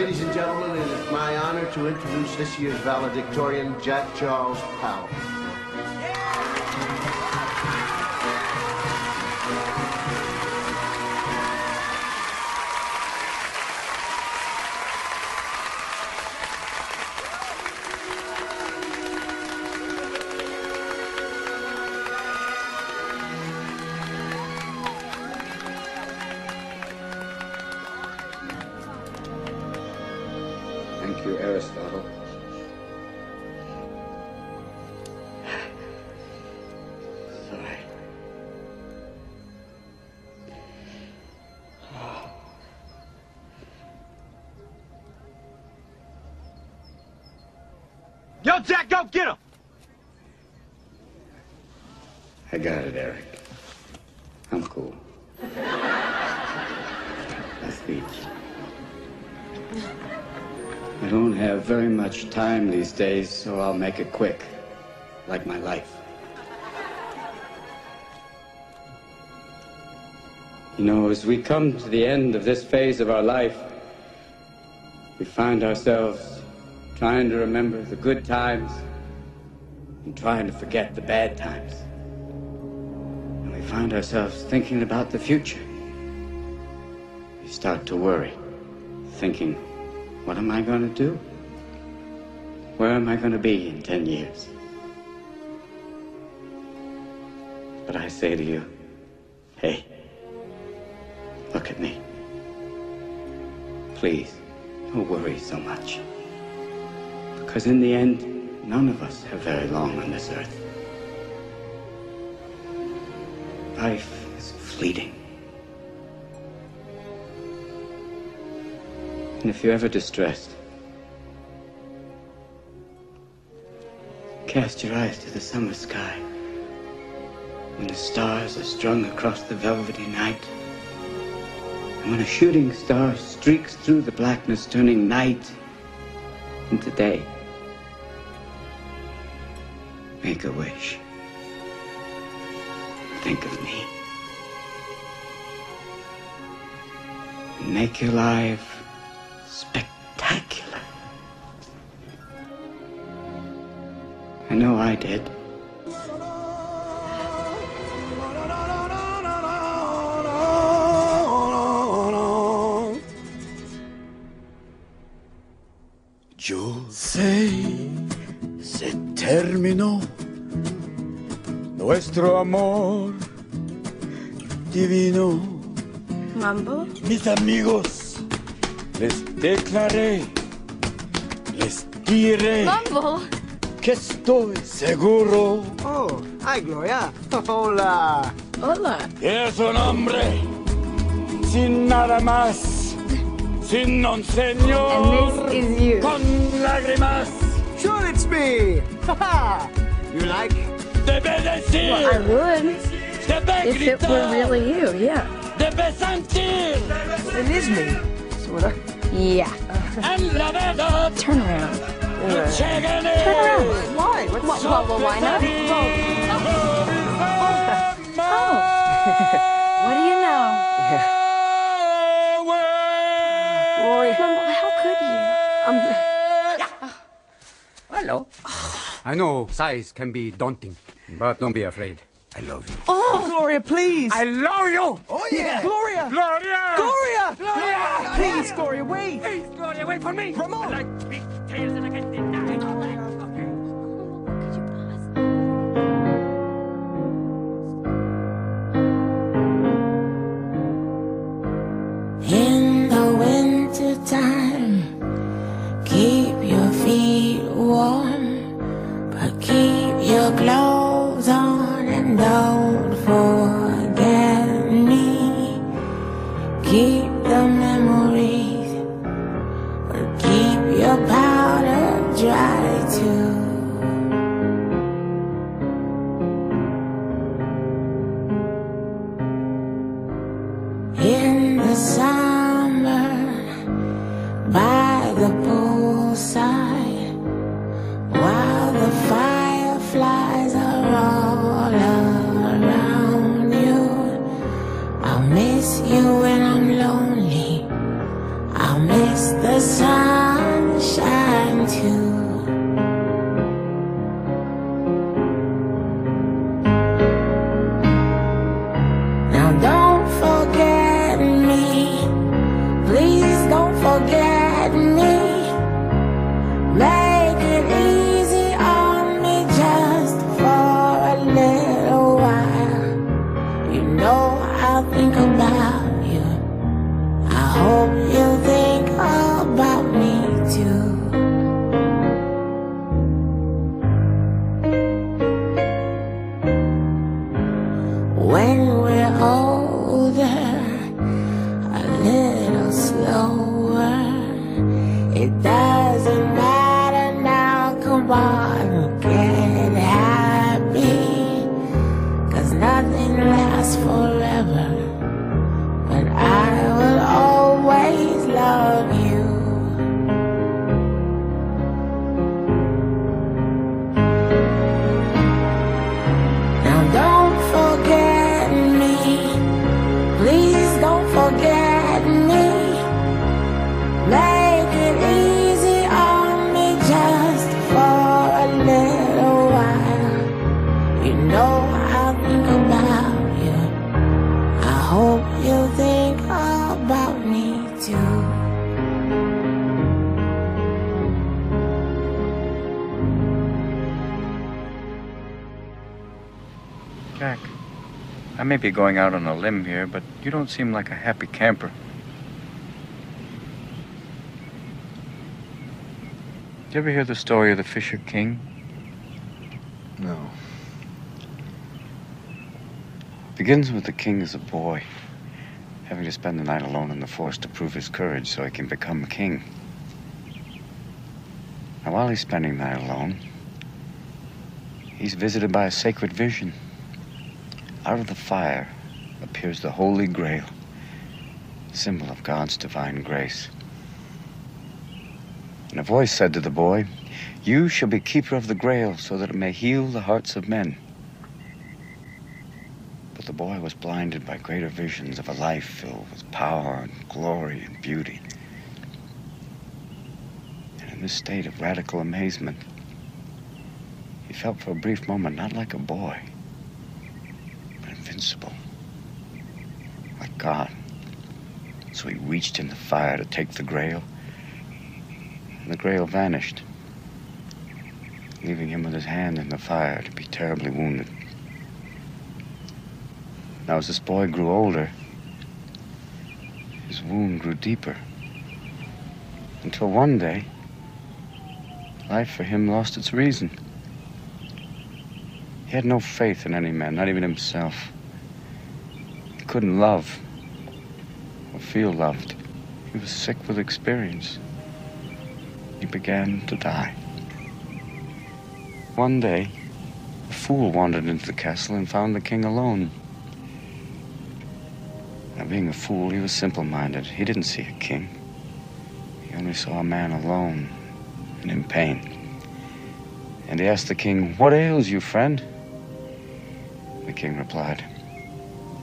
Ladies and gentlemen, it is my honor to introduce this year's valedictorian, Jack Charles Powell. Yo, Jack, go get him! I got it, Eric. I'm cool. Nice to meet you. I don't have very much time these days, so I'll make it quick, like my life. You know, as we come to the end of this phase of our life, we find ourselves trying to remember the good times and trying to forget the bad times. And we find ourselves thinking about the future. We start to worry, thinking, what am I going to do? Where am I going to be in 10 years? But I say to you, hey, look at me. Please, don't worry so much. Because in the end, none of us have very long on this earth. Life is fleeting. And if you're ever distressed, cast your eyes to the summer sky. When the stars are strung across the velvety night, and when a shooting star streaks through the blackness, turning night into day. Make a wish. Think of me. And make your life spectacular. I know I did. Terminó nuestro amor divino. Mambo. Mis amigos, les declaré, les diré. Mambo. Que estoy seguro. Oh, ay, Gloria. Hola. Hola. Es un hombre sin nada más, sin un señor. And this is you. Con lágrimas. Sure, it's me. You like? Well, I would. If it were really you, yeah. It is me. Sort of. Yeah. Turn around. Turn around. Why? Well, why not? Oh. Oh. What do you know? Yeah. Boy. Mom, how could you? Hello. I know size can be daunting, but don't be afraid. I love you. Oh, Gloria, please. I love you. Oh, yeah. Gloria. Gloria. Gloria. Gloria. Please, Gloria, wait. Please, Gloria, wait for me. Ramon. I like big tails and I can deny it. Okay. Could you pause? In the wintertime, keep your feet warm, but keep your clothes on and don't forget me. Keep the memories, but keep your powder dry too. In the summer, by the poolside, while the fireflies are all around you, I'll miss you when I'm lonely. I'll miss the sun. may be going out on a limb here, but you don't seem like a happy camper. Did you ever hear the story of the Fisher King? No. It begins with the king as a boy, having to spend the night alone in the forest to prove his courage so he can become king. Now, while he's spending the night alone, he's visited by a sacred vision. Out of the fire appears the Holy Grail, symbol of God's divine grace. And a voice said to the boy, "You shall be keeper of the Grail so that it may heal the hearts of men." But the boy was blinded by greater visions of a life filled with power and glory and beauty. And in this state of radical amazement, he felt for a brief moment not like a boy, invincible, like God. So he reached in the fire to take the Grail, and the Grail vanished, leaving him with his hand in the fire to be terribly wounded. Now, as this boy grew older, his wound grew deeper, until one day, life for him lost its reason. He had no faith in any man, not even himself. He couldn't love or feel loved. He was sick with experience. He began to die. One day, a fool wandered into the castle and found the king alone. Now, being a fool, he was simple-minded. He didn't see a king. He only saw a man alone and in pain. And he asked the king, "What ails you, friend?" The king replied,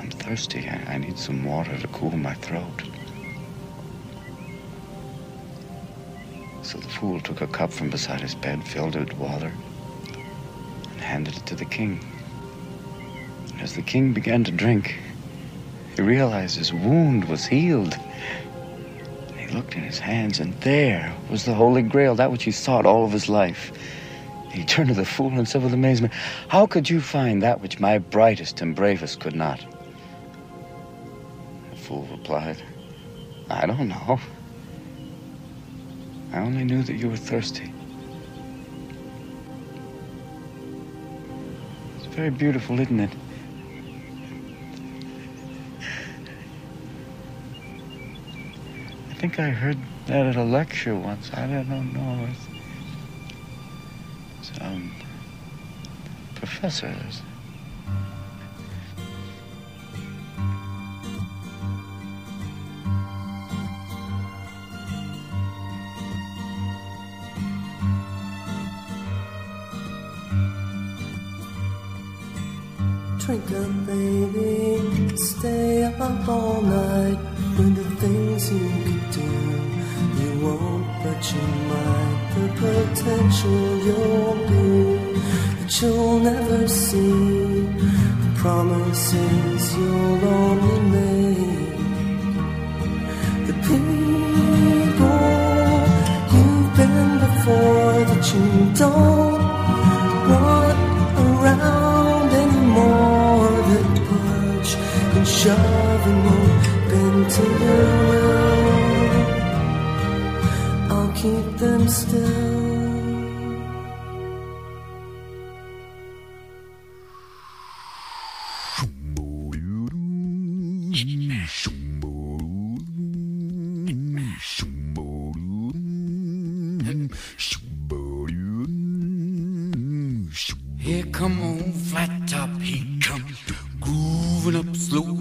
"I'm thirsty. I need some water to cool my throat." So the fool took a cup from beside his bed, filled it with water, and handed it to the king. And as the king began to drink, he realized his wound was healed. And he looked in his hands, and there was the Holy Grail, that which he sought all of his life. He turned to the fool and said with amazement, "How could you find that which my brightest and bravest could not?" The fool replied, "I don't know. I only knew that you were thirsty." It's very beautiful, isn't it? I think I heard that at a lecture once. I don't know. Professors. Drink up, baby. Stay up all night. When the things you could do, you won't, but you might. The potential you'll be that you'll never see, the promises you'll only make, the people you've been before that you don't want around anymore, that push and shove and won't bend to your will. I'll keep them still.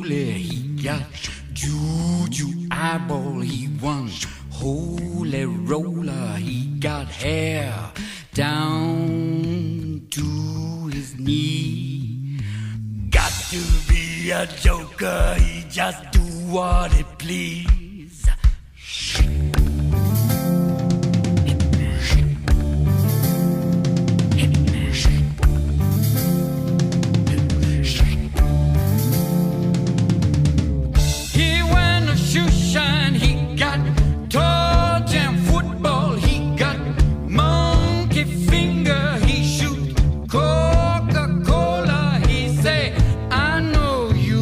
He shoots Coca-Cola. He say, "I know you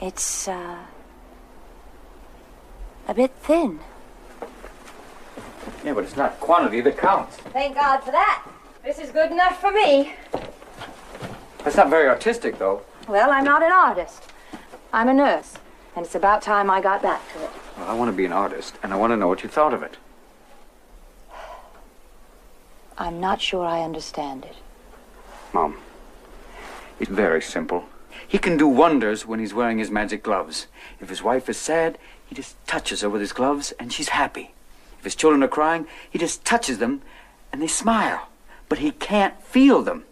It's, a bit thin. Yeah, but it's not quantity that counts. Thank God for that. This is good enough for me. That's not very artistic, though. Well, I'm not an artist. I'm a nurse, and it's about time I got back to it. Well, I want to be an artist, and I want to know what you thought of it. I'm not sure I understand it. Mom, it's very simple. He can do wonders when he's wearing his magic gloves. If his wife is sad, he just touches her with his gloves, and she's happy. If his children are crying, he just touches them, and they smile. But he can't feel them.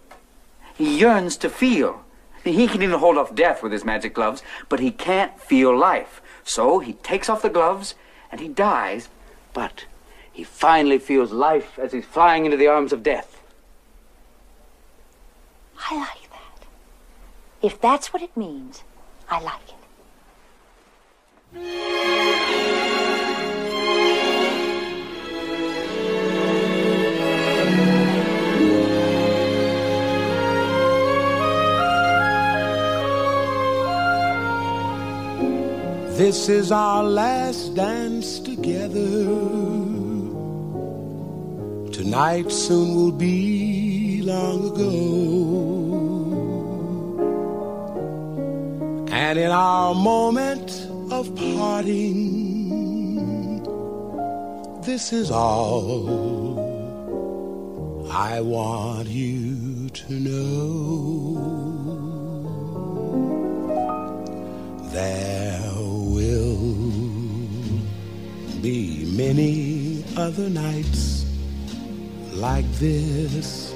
He yearns to feel. He can even hold off death with his magic gloves, but he can't feel life. So he takes off the gloves, and he dies, but he finally feels life as he's flying into the arms of death. I like that. If that's what it means, I like it. This is our last dance together. Tonight soon will be long ago. And in our moment of parting, this is all I want you to know. There will be many other nights like this.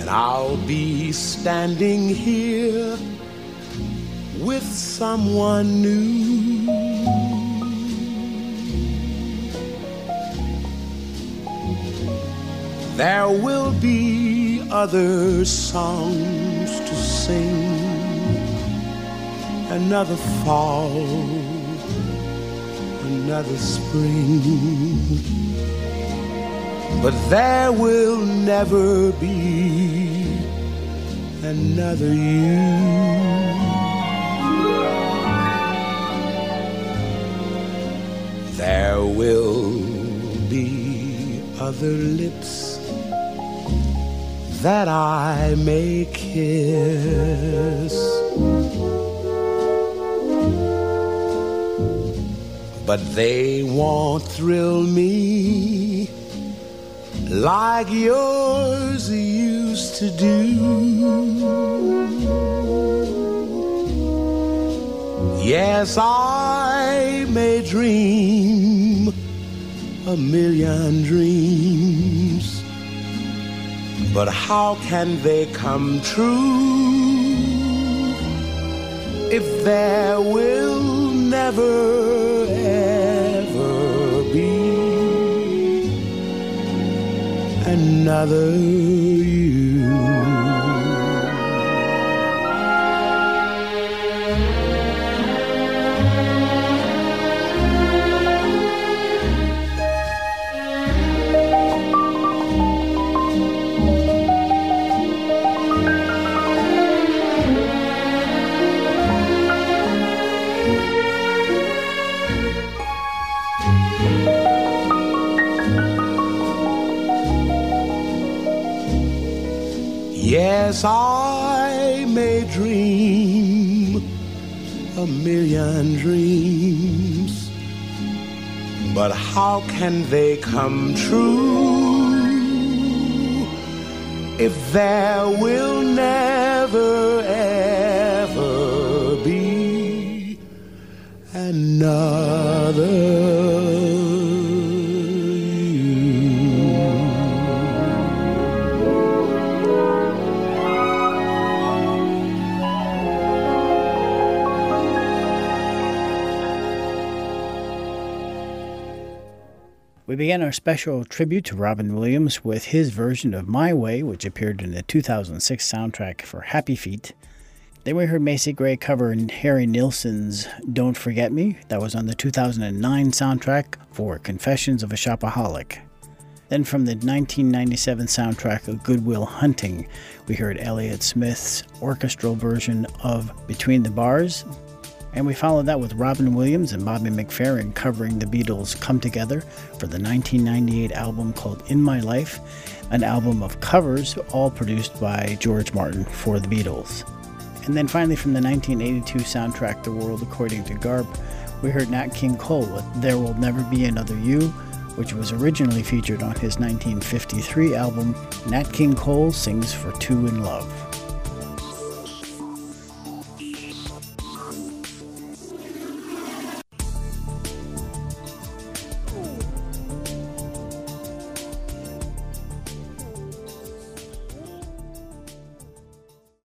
And I'll be standing here with someone new. There will be other songs to sing, another fall, another spring, but there will never be another you. There will be other lips that I may kiss, but they won't thrill me like yours used to do. Yes, I may dream a million dreams, but how can they come true if there will never ever be another you? Yes, I may dream a million dreams, but how can they come true if there will never ever be another? We began our special tribute to Robin Williams with his version of My Way, which appeared in the 2006 soundtrack for Happy Feet. Then we heard Macy Gray cover Harry Nilsson's Don't Forget Me, that was on the 2009 soundtrack for Confessions of a Shopaholic. Then from the 1997 soundtrack of Good Will Hunting, we heard Elliott Smith's orchestral version of Between the Bars, and we followed that with Robin Williams and Bobby McFerrin covering the Beatles' Come Together for the 1998 album called In My Life, an album of covers all produced by George Martin for the Beatles. And then finally from the 1982 soundtrack, The World According to Garp, we heard Nat King Cole with There Will Never Be Another You, which was originally featured on his 1953 album, Nat King Cole Sings for Two in Love.